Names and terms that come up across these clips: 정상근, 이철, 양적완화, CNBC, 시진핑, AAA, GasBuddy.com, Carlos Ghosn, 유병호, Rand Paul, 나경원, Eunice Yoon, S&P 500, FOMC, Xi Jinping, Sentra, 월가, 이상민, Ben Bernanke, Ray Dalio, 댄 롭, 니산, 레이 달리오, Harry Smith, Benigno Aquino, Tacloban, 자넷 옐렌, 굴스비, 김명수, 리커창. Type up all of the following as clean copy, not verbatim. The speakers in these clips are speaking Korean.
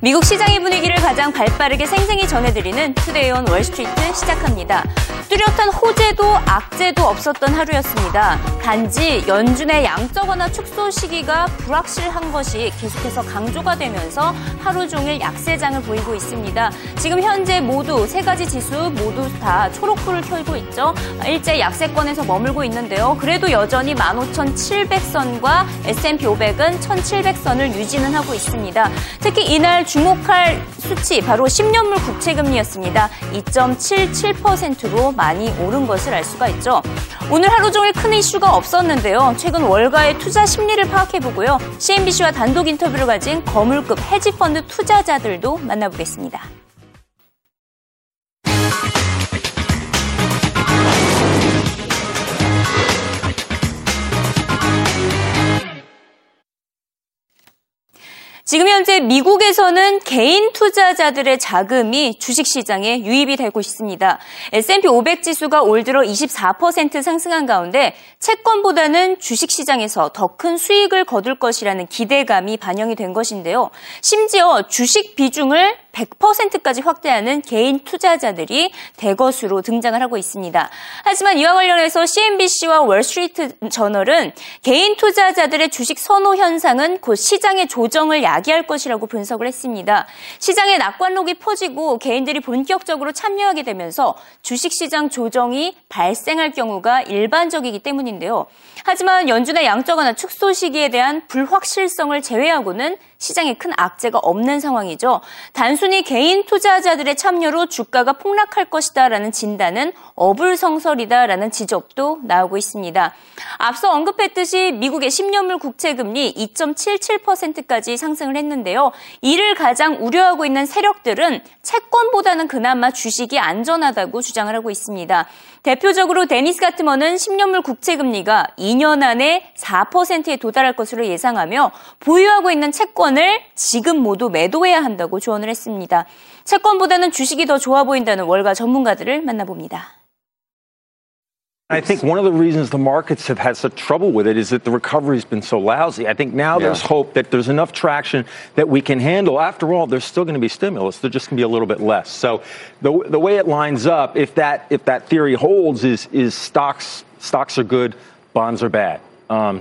미국 시장의 분위기를 가장 발빠르게 생생히 전해드리는 투데이 온 월스트리트 시작합니다. 뚜렷한 호재도 악재도 없었던 하루였습니다. 단지 연준의 양적 완화 축소 시기가 불확실한 것이 계속해서 강조가 되면서 하루 종일 약세장을 보이고 있습니다. 지금 현재 모두 세 가지 지수 모두 다 초록불을 켜고 있죠. 일제 약세권에서 머물고 있는데요. 그래도 여전히 15,700선과 S&P 500은 1,700선을 유지는 하고 있습니다. 특히 이날 주목할 수치 바로 10년물 국채금리였습니다. 2.77%로 많이 오른 것을 알 수가 있죠. 오늘 하루 종일 큰 이슈가 없었는데요. 최근 월가의 투자 심리를 파악해보고요. CNBC와 단독 인터뷰를 가진 거물급 헤지펀드 투자자들도 만나보겠습니다. 지금 현재 미국에서는 개인 투자자들의 자금이 주식시장에 유입이 되고 있습니다. S&P 500 지수가 올 들어 24% 상승한 가운데 채권보다는 주식시장에서 더 큰 수익을 거둘 것이라는 기대감이 반영이 된 것인데요. 심지어 주식 비중을 100%까지 확대하는 개인 투자자들이 대거수로 등장을 하고 있습니다. 하지만 이와 관련해서 CNBC와 월스트리트 저널은 개인 투자자들의 주식 선호 현상은 곧 시장의 조정을 야기할 것이라고 분석을 했습니다. 시장의 낙관론이 퍼지고 개인들이 본격적으로 참여하게 되면서 주식시장 조정이 발생할 경우가 일반적이기 때문인데요. 하지만 연준의 양적 완화 축소 시기에 대한 불확실성을 제외하고는 시장에 큰 악재가 없는 상황이죠. 단순히 개인 투자자들의 참여로 주가가 폭락할 것이다라는 진단은 어불성설이다라는 지적도 나오고 있습니다. 앞서 언급했듯이 미국의 10년물 국채금리 2.77%까지 상승을 했는데요. 이를 가장 우려하고 있는 세력들은 채권보다는 그나마 주식이 안전하다고 주장을 하고 있습니다. 대표적으로 데니스 가트먼은 10년물 국채금리가 2년 안에 4%에 도달할 것으로 예상하며 보유하고 있는 채권을 지금 모두 매도해야 한다고 조언을 했습니다. 채권보다는 주식이 더 좋아 보인다는 월가 전문가들을 만나봅니다. I think one of the reasons the markets have had such trouble with it is that the recovery's been so lousy. I think now there's hope that there's enough traction that we can handle. After all, there's still going to be stimulus. They're just going to be a little bit less. So the way it lines up, if that theory holds, is stocks are good, bonds are bad.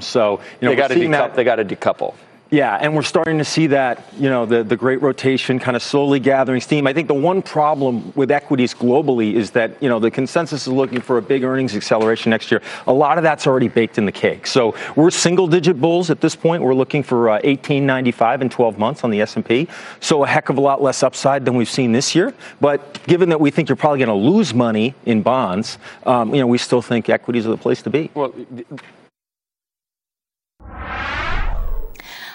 So you know they got to decouple. Yeah, and we're starting to see that, you know, the great rotation kind of slowly gathering steam. I think the one problem with equities globally is that, you know, the consensus is looking for a big earnings acceleration next year. A lot of that's already baked in the cake. So we're single-digit bulls at this point. We're looking for 1895 in 12 months on the S&P. So a heck of a lot less upside than we've seen this year. But given that we think you're probably going to lose money in bonds, you know, we still think equities are the place to be. Well,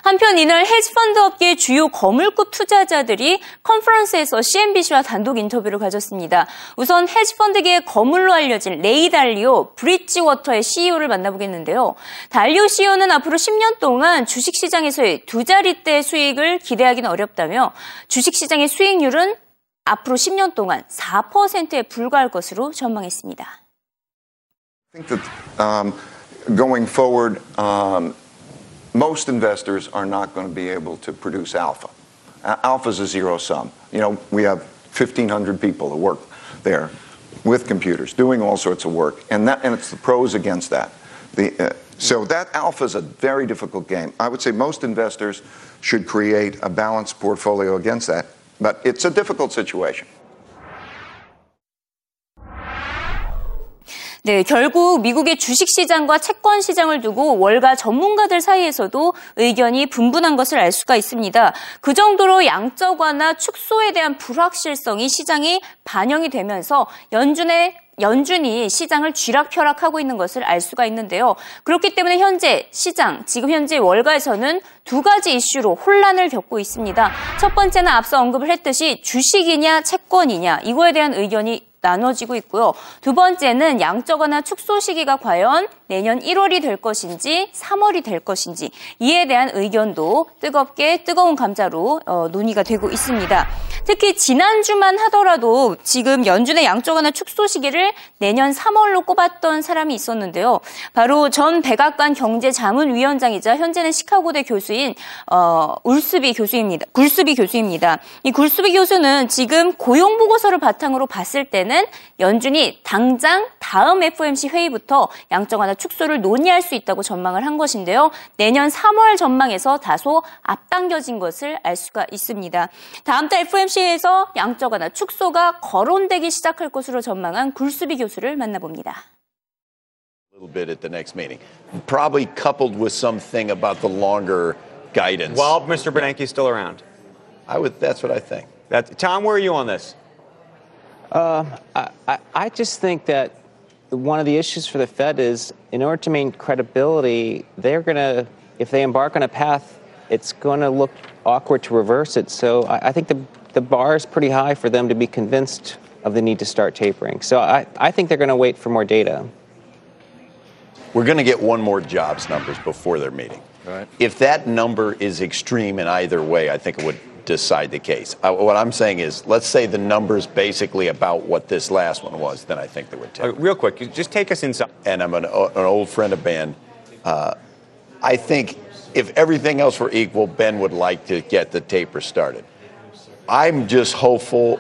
한편 이날 헤지펀드 업계의 주요 거물급 투자자들이 컨퍼런스에서 CNBC와 단독 인터뷰를 가졌습니다. 우선 헤지펀드계의 거물로 알려진 레이 달리오, 브릿지워터의 CEO를 만나보겠는데요. 달리오 CEO는 앞으로 10년 동안 주식시장에서의 두 자릿대 수익을 기대하기는 어렵다며 주식시장의 수익률은 앞으로 10년 동안 4%에 불과할 것으로 전망했습니다. I think that, going forward, most investors are not going to be able to produce alpha. Alpha's a zero sum. You know, we have 1,500 people that work there with computers, doing all sorts of work, and it's the pros against that. So that alpha's a very difficult game. I would say most investors should create a balanced portfolio against that, but it's a difficult situation. 네, 결국 미국의 주식시장과 채권시장을 두고 월가 전문가들 사이에서도 의견이 분분한 것을 알 수가 있습니다. 그 정도로 양적 완화 축소에 대한 불확실성이 시장에 반영이 되면서 연준이 시장을 쥐락펴락하고 있는 것을 알 수가 있는데요. 그렇기 때문에 현재 시장, 지금 현재 월가에서는 두 가지 이슈로 혼란을 겪고 있습니다. 첫 번째는 앞서 언급을 했듯이 주식이냐 채권이냐 이거에 대한 의견이 나눠지고 있고요. 두 번째는 양적 완화 축소 시기가 과연 내년 1월이 될 것인지 3월이 될 것인지 이에 대한 의견도 뜨거운 감자로 논의가 되고 있습니다. 특히 지난주만 하더라도 지금 연준의 양적 완화 축소 시기를 내년 3월로 꼽았던 사람이 있었는데요. 바로 전 백악관 경제자문위원장이자 현재는 시카고대 교수인 굴스비 교수입니다. 이 굴스비 교수는 지금 고용보고서를 바탕으로 봤을 때는 연준이 당장 다음 FOMC 회의부터 양적 완화 축소를 논의할 수 있다고 전망을 한 것인데요. 내년 3월 전망에서 다소 앞당겨진 것을 알 수가 있습니다. 다음 달 FOMC에서 양적 완화 축소가 거론되기 시작할 것으로 전망한 굴스비 교수를 만나봅니다. A little bit at the next meeting, probably coupled with something about the longer guidance. While Mr. Bernanke's still around, that's what I think. Tom, where are you on this? I just think that one of the issues for the Fed is, in order to maintain credibility, if they embark on a path, it's going to look awkward to reverse it. So I think the bar is pretty high for them to be convinced of the need to start tapering. So I think they're going to wait for more data. We're going to get one more jobs numbers before their meeting. Right. If that number is extreme in either way, I think it would decide the case. What I'm saying is, let's say the number's basically about what this last one was, then I think they would take it. Real quick, just take us inside. And I'm an old friend of Ben. I think if everything else were equal, Ben would like to get the taper started. I'm just hoping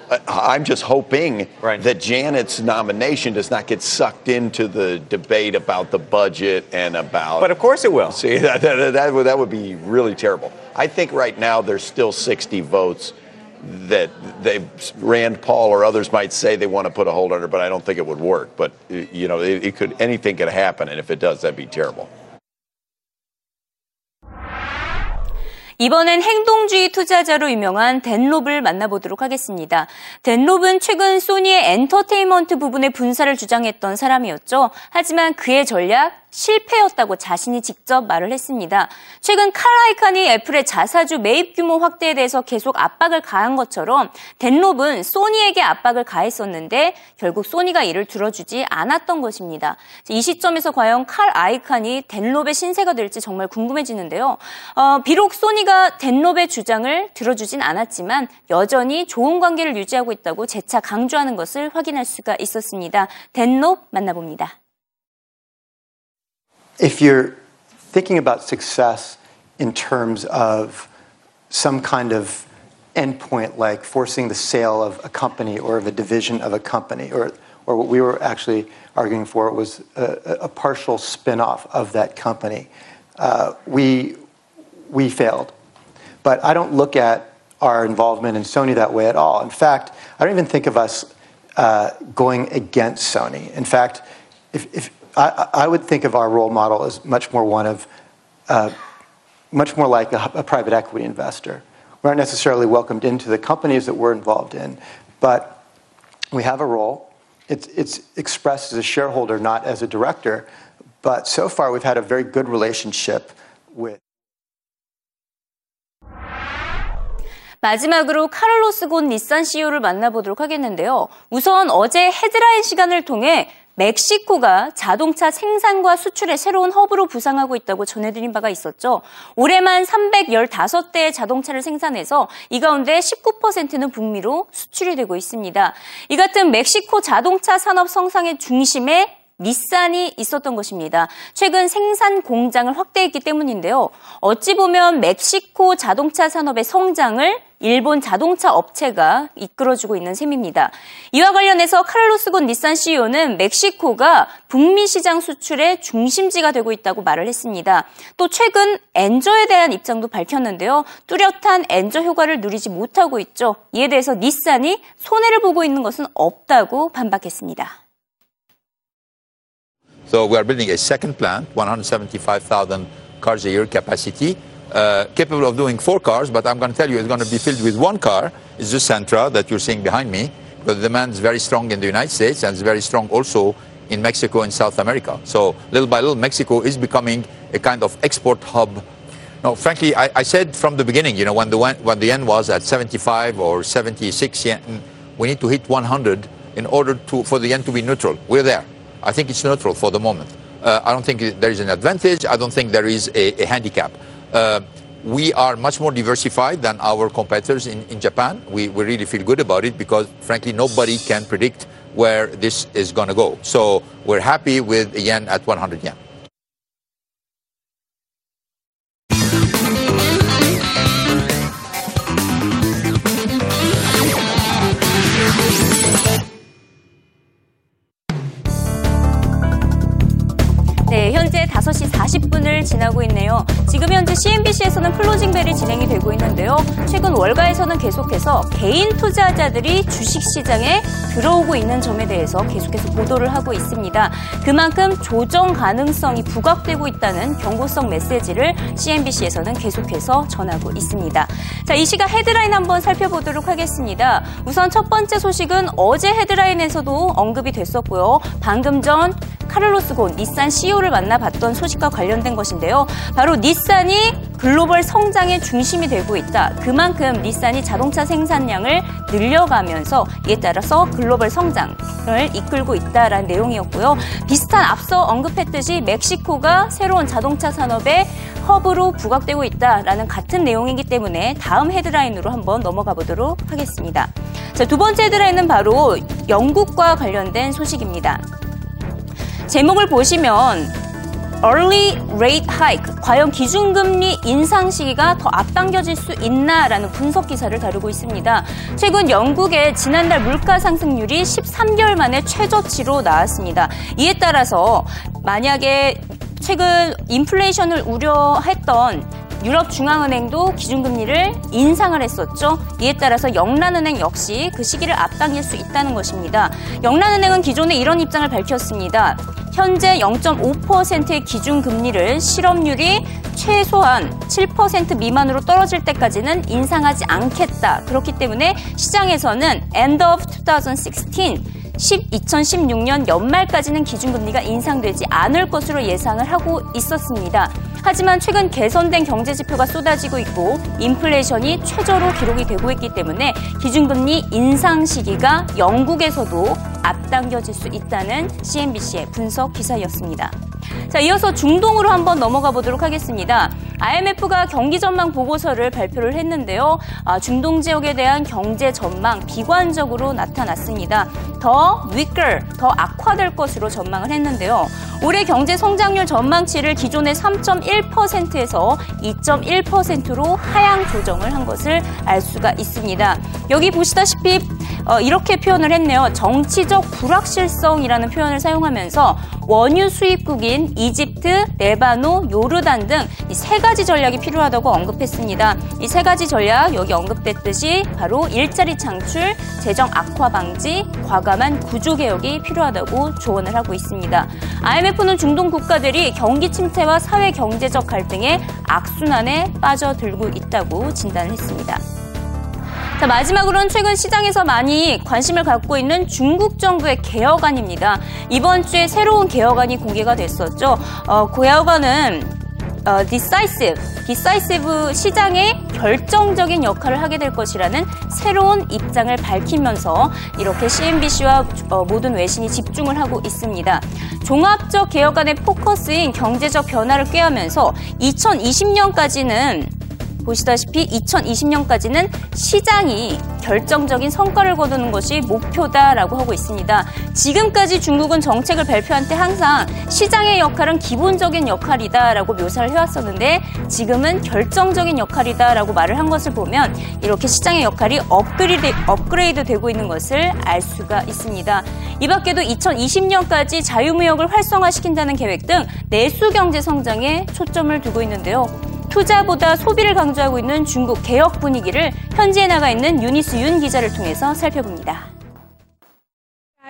right. that Janet's nomination does not get sucked into the debate about the budget and about... But of course it will. See, that would be really terrible. I think right now there's still 60 votes that Rand Paul or others might say they want to put a hold under, but I don't think it would work. But, you know, anything could happen, and if it does, that'd be terrible. 이번엔 행동주의 투자자로 유명한 댄 롭을 만나보도록 하겠습니다. 댄 롭은 최근 소니의 엔터테인먼트 부분의 분사를 주장했던 사람이었죠. 하지만 그의 전략 실패였다고 자신이 직접 말을 했습니다. 최근 칼 아이칸이 애플의 자사주 매입 규모 확대에 대해서 계속 압박을 가한 것처럼 댄 롭은 소니에게 압박을 가했었는데 결국 소니가 이를 들어주지 않았던 것입니다. 이 시점에서 과연 칼 아이칸이 댄 롭의 신세가 될지 정말 궁금해지는데요. 비록 소니가 댄 롭의 주장을 들어주진 않았지만 여전히 좋은 관계를 유지하고 있다고 재차 강조하는 것을 확인할 수가 있었습니다. 댄 롭 만나봅니다. If you're thinking about success in terms of some kind of endpoint like forcing the sale of a company or of a division of a company or what we were actually arguing for was a partial spin-off of that company, we failed. But I don't look at our involvement in Sony that way at all. In fact, I don't even think of us going against Sony. In fact, if I would think of our role model as much more one of, much more like a private equity investor. We're not necessarily welcomed into the companies that we're involved in, but we have a role. It's expressed as a shareholder, not as a director. But so far, we've had a very good relationship with. 마지막으로 카를로스 곤 니산 CEO를 만나보도록 하겠는데요. 우선 어제 헤드라인 시간을 통해 멕시코가 자동차 생산과 수출의 새로운 허브로 부상하고 있다고 전해드린 바가 있었죠. 올해만 315대의 자동차를 생산해서 이 가운데 19%는 북미로 수출이 되고 있습니다. 이 같은 멕시코 자동차 산업 성장의 중심에 니산이 있었던 것입니다. 최근 생산 공장을 확대했기 때문인데요. 어찌 보면 멕시코 자동차 산업의 성장을 일본 자동차 업체가 이끌어주고 있는 셈입니다. 이와 관련해서 카를로스 곤 니산 CEO는 멕시코가 북미 시장 수출의 중심지가 되고 있다고 말을 했습니다. 또 최근 엔저에 대한 입장도 밝혔는데요. 뚜렷한 엔저 효과를 누리지 못하고 있죠. 이에 대해서 니산이 손해를 보고 있는 것은 없다고 반박했습니다. So we are building a second plant, 175,000 cars a year capacity, capable of doing 4 cars, but I'm going to tell you it's going to be filled with 1 car. It's the Sentra that you're seeing behind me. But the demand is very strong in the United States and it's very strong also in Mexico and South America. So little by little, Mexico is becoming a kind of export hub. Now, frankly, I said from the beginning, you know, when the yen was at 75 or 76 yen, we need to hit 100 in order to, for the yen to be neutral. We're there. I think it's neutral for the moment. I don't think there is an advantage. I don't think there is a handicap. We are much more diversified than our competitors in Japan. We really feel good about it because, frankly, nobody can predict where this is going to go. So we're happy with the yen at 100 yen. 네, 현재 5시 40분을 지나고 있네요. 지금 현재 CNBC에서는 클로징벨이 진행이 되고 있는데요. 최근 월가에서는 계속해서 개인 투자자들이 주식시장에 들어오고 있는 점에 대해서 계속해서 보도를 하고 있습니다. 그만큼 조정 가능성이 부각되고 있다는 경고성 메시지를 CNBC에서는 계속해서 전하고 있습니다. 자, 이 시각 헤드라인 한번 살펴보도록 하겠습니다. 우선 첫 번째 소식은 어제 헤드라인에서도 언급이 됐었고요. 방금 전 카를로스 곤 니산 CEO를 만나봤던 소식과 관련된 것인데요. 바로 니산이 글로벌 성장의 중심이 되고 있다. 그만큼 니산이 자동차 생산량을 늘려가면서 이에 따라서 글로벌 성장을 이끌고 있다라는 내용이었고요. 비슷한 앞서 언급했듯이 멕시코가 새로운 자동차 산업의 허브로 부각되고 있다라는 같은 내용이기 때문에 다음 헤드라인으로 한번 넘어가 보도록 하겠습니다. 자, 두 번째 헤드라인은 바로 영국과 관련된 소식입니다. 제목을 보시면 Early Rate Hike, 과연 기준금리 인상 시기가 더 앞당겨질 수 있나라는 분석 기사를 다루고 있습니다. 최근 영국의 지난달 물가 상승률이 13개월 만에 최저치로 나왔습니다. 이에 따라서 만약에 최근 인플레이션을 우려했던 유럽중앙은행도 기준금리를 인상을 했었죠. 이에 따라서 영란은행 역시 그 시기를 앞당길 수 있다는 것입니다. 영란은행은 기존에 이런 입장을 밝혔습니다. 현재 0.5%의 기준금리를 실업률이 최소한 7% 미만으로 떨어질 때까지는 인상하지 않겠다. 그렇기 때문에 시장에서는 end of 2016, 2016년 연말까지는 기준금리가 인상되지 않을 것으로 예상을 하고 있었습니다. 하지만 최근 개선된 경제지표가 쏟아지고 있고 인플레이션이 최저로 기록이 되고 있기 때문에 기준금리 인상 시기가 영국에서도 앞당겨질 수 있다는 CNBC의 분석 기사였습니다. 자, 이어서 중동으로 한번 넘어가 보도록 하겠습니다. IMF가 경기 전망 보고서를 발표를 했는데요. 중동 지역에 대한 경제 전망 비관적으로 나타났습니다. 더 weaker, 더 악화될 것으로 전망을 했는데요. 올해 경제 성장률 전망치를 기존의 3.1%에서 2.1%로 하향 조정을 한 것을 알 수가 있습니다. 여기 보시다시피 이렇게 표현을 했네요. 정치적 불확실성이라는 표현을 사용하면서 원유 수입국인 이집트, 레바노, 요르단 등 이 세 가지 전략이 필요하다고 언급했습니다. 이 세 가지 전략 여기 언급됐듯이 바로 일자리 창출, 재정 악화 방지, 과감한 구조 개혁이 필요하다고 조언을 하고 있습니다. IMF는 중동 국가들이 경기 침체와 사회 경제적 갈등의 악순환에 빠져들고 있다고 진단을 했습니다. 자, 마지막으로는 최근 시장에서 많이 관심을 갖고 있는 중국 정부의 개혁안입니다. 이번 주에 새로운 개혁안이 공개가 됐었죠. 개혁안은 decisive 시장의 결정적인 역할을 하게 될 것이라는 새로운 입장을 밝히면서 이렇게 CNBC와 모든 외신이 집중을 하고 있습니다. 종합적 개혁안의 포커스인 경제적 변화를 꾀하면서 2020년까지는 시장이 결정적인 성과를 거두는 것이 목표다라고 하고 있습니다. 지금까지 중국은 정책을 발표할 때 항상 시장의 역할은 기본적인 역할이다라고 묘사를 해왔었는데 지금은 결정적인 역할이다라고 말을 한 것을 보면 이렇게 시장의 역할이 업그레이드 되고 있는 것을 알 수가 있습니다. 이 밖에도 2020년까지 자유무역을 활성화시킨다는 계획 등 내수 경제 성장에 초점을 두고 있는데요. 투자보다 소비를 강조하고 있는 중국 개혁 분위기를 현지에 나가 있는 유니스 윤 기자를 통해서 살펴봅니다.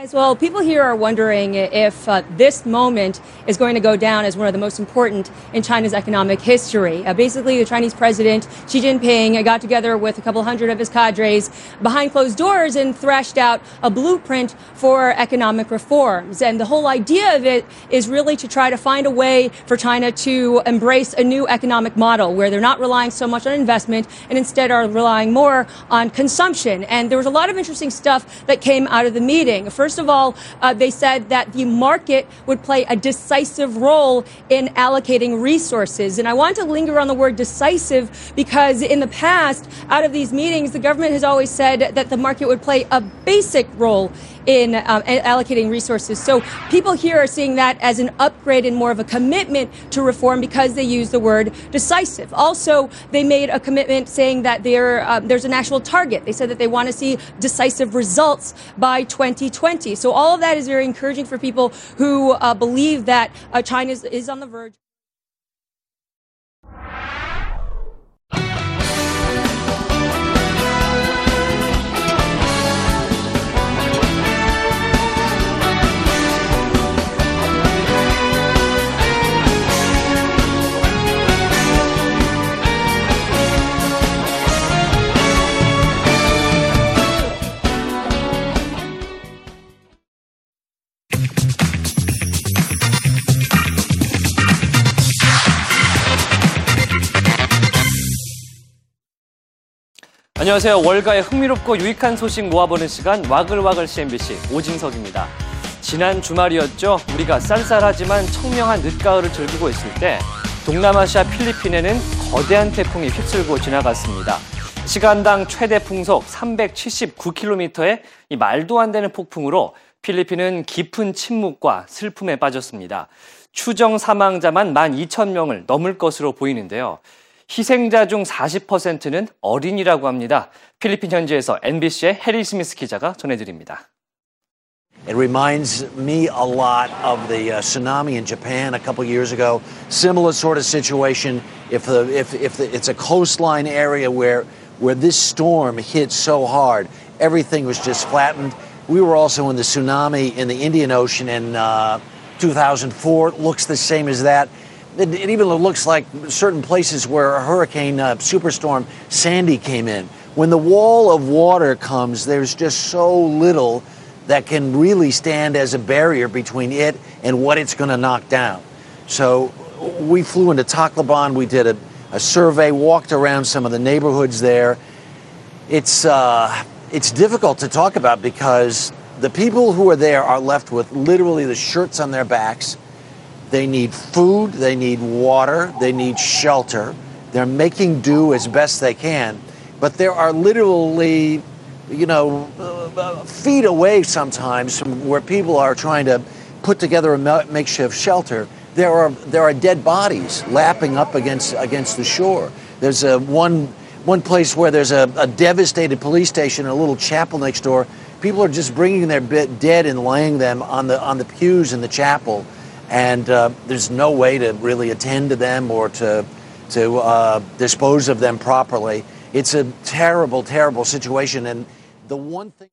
As well, people here are wondering if this moment is going to go down as one of the most important in China's economic history. Basically, the Chinese president, Xi Jinping, got together with a couple hundred of his cadres behind closed doors and thrashed out a blueprint for economic reforms. And the whole idea of it is really to try to find a way for China to embrace a new economic model where they're not relying so much on investment and instead are relying more on consumption. And there was a lot of interesting stuff that came out of the meeting. First of all, they said that the market would play a decisive role in allocating resources. And I want to linger on the word decisive because in the past, out of these meetings, the government has always said that the market would play a basic role in allocating resources. So people here are seeing that as an upgrade and more of a commitment to reform because they use the word decisive. Also, they made a commitment saying that there's an actual target. They said that they want to see decisive results by 2020. So all of that is very encouraging for people who believe that China is on the verge. 안녕하세요. 월가의 흥미롭고 유익한 소식 모아보는 시간 와글와글 CNBC 오진석입니다. 지난 주말이었죠. 우리가 쌀쌀하지만 청명한 늦가을을 즐기고 있을 때 동남아시아 필리핀에는 거대한 태풍이 휩쓸고 지나갔습니다. 시간당 최대 풍속 379km의 이 말도 안 되는 폭풍으로 필리핀은 깊은 침묵과 슬픔에 빠졌습니다. 추정 사망자만 12,000명을 넘을 것으로 보이는데요. 희생자 중 40%는 어린이라고 합니다. 필리핀 현지에서 NBC의 해리 스미스 기자가 전해드립니다. It reminds me a lot of the tsunami in Japan a couple years ago. Similar sort of situation. It's a coastline area where this storm hit so hard, everything was just flattened. We were also in the tsunami in the Indian Ocean in 2004. It looks the same as that. It even looks like certain places where a hurricane, superstorm Sandy came in. When the wall of water comes, there's just so little that can really stand as a barrier between it and what it's going to knock down. So we flew into Tacloban. We did a survey, walked around some of the neighborhoods there. It's difficult to talk about because the people who are there are left with literally the shirts on their backs. They need food, they need water, they need shelter. They're making do as best they can. But there are literally, feet away sometimes from where people are trying to put together a makeshift shelter. There are dead bodies lapping up against the shore. There's one place where there's a devastated police station, a little chapel next door. People are just bringing their dead and laying them on the pews in the chapel. And there's no way to really attend to them or to dispose of them properly. It's a terrible, terrible situation. And the one thing.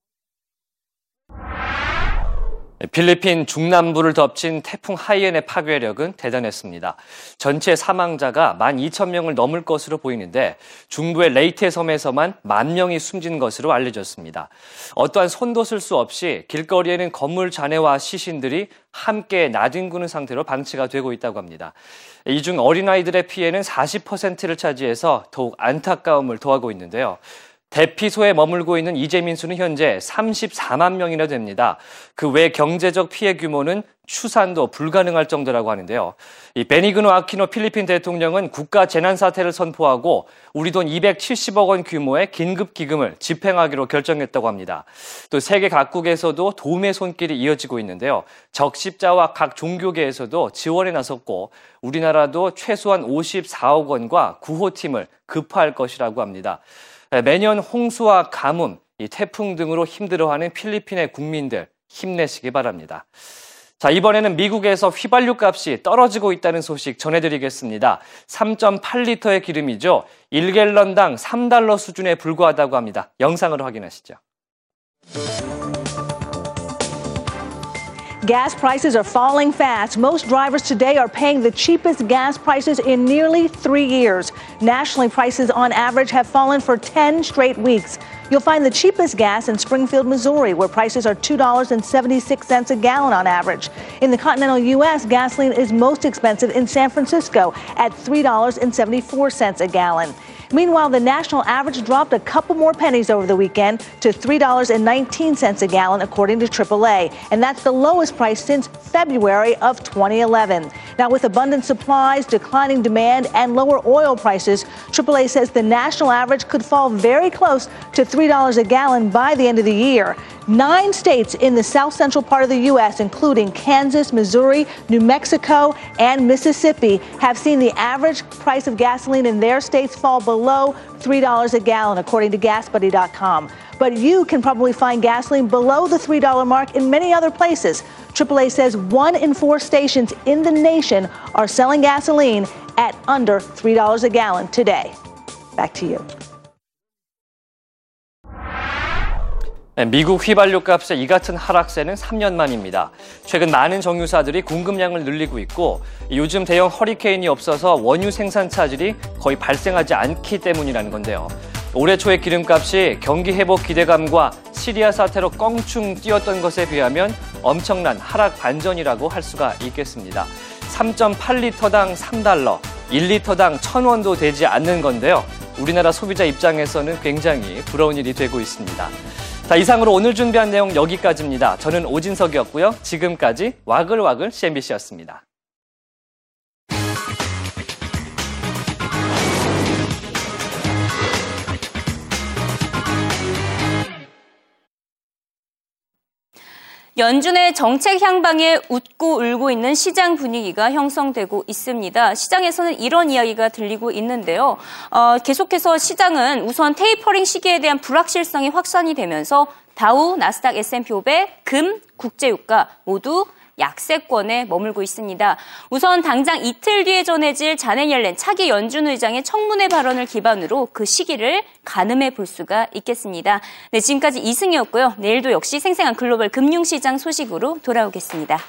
필리핀 중남부를 덮친 태풍 하이엔의 파괴력은 대단했습니다. 전체 사망자가 12,000명을 넘을 것으로 보이는데 중부의 레이테 섬에서만 1만 명이 숨진 것으로 알려졌습니다. 어떠한 손도 쓸 수 없이 길거리에는 건물 잔해와 시신들이 함께 나뒹구는 상태로 방치가 되고 있다고 합니다. 이 중 어린아이들의 피해는 40%를 차지해서 더욱 안타까움을 더하고 있는데요. 대피소에 머물고 있는 이재민 수는 현재 34만 명이나 됩니다. 그 외 경제적 피해 규모는 추산도 불가능할 정도라고 하는데요. 이 베니그노 아키노 필리핀 대통령은 국가 재난사태를 선포하고 우리 돈 270억 원 규모의 긴급기금을 집행하기로 결정했다고 합니다. 또 세계 각국에서도 도움의 손길이 이어지고 있는데요. 적십자와 각 종교계에서도 지원에 나섰고 우리나라도 최소한 54억 원과 구호팀을 급파할 것이라고 합니다. 매년 홍수와 가뭄, 태풍 등으로 힘들어하는 필리핀의 국민들 힘내시기 바랍니다. 자, 이번에는 미국에서 휘발유 값이 떨어지고 있다는 소식 전해드리겠습니다. 3.8리터의 기름이죠. 1갤런당 $3 수준에 불과하다고 합니다. 영상으로 확인하시죠. Gas prices are falling fast. Most drivers today are paying the cheapest gas prices in nearly 3 years. Nationally, prices on average have fallen for 10 straight weeks. You'll find the cheapest gas in Springfield, Missouri, where prices are $2.76 a gallon on average. In the continental U.S., gasoline is most expensive in San Francisco at $3.74 a gallon. Meanwhile, the national average dropped a couple more pennies over the weekend to $3.19 a gallon, according to AAA. And that's the lowest price since February of 2011. Now, with abundant supplies, declining demand, and lower oil prices, AAA says the national average could fall very close to $3 a gallon by the end of the year. 9 states in the south central part of the U.S., including Kansas, Missouri, New Mexico, and Mississippi, have seen the average price of gasoline in their states fall below $3 a gallon, according to GasBuddy.com. But you can probably find gasoline below the $3 mark in many other places. AAA says 1 in 4 stations in the nation are selling gasoline at under $3 a gallon today. Back to you. 미국 휘발유값의 이 같은 하락세는 3년 만입니다. 최근 많은 정유사들이 공급량을 늘리고 있고 요즘 대형 허리케인이 없어서 원유 생산 차질이 거의 발생하지 않기 때문이라는 건데요. 올해 초의 기름값이 경기 회복 기대감과 시리아 사태로 껑충 뛰었던 것에 비하면 엄청난 하락 반전이라고 할 수가 있겠습니다. 3.8리터당 $3, 1리터당 1,000원도 되지 않는 건데요. 우리나라 소비자 입장에서는 굉장히 부러운 일이 되고 있습니다. 자, 이상으로 오늘 준비한 내용 여기까지입니다. 저는 오진석이었고요. 지금까지 와글와글 CNBC였습니다. 연준의 정책 향방에 웃고 울고 있는 시장 분위기가 형성되고 있습니다. 시장에서는 이런 이야기가 들리고 있는데요. 계속해서 시장은 우선 테이퍼링 시기에 대한 불확실성이 확산이 되면서 다우, 나스닥, S&P 500, 금, 국제유가 모두 약세권에 머물고 있습니다. 우선 당장 이틀 뒤에 전해질 자넷 옐렌 차기 연준 의장의 청문회 발언을 기반으로 그 시기를 가늠해 볼 수가 있겠습니다. 네, 지금까지 이승이었고요. 내일도 역시 생생한 글로벌 금융시장 소식으로 돌아오겠습니다.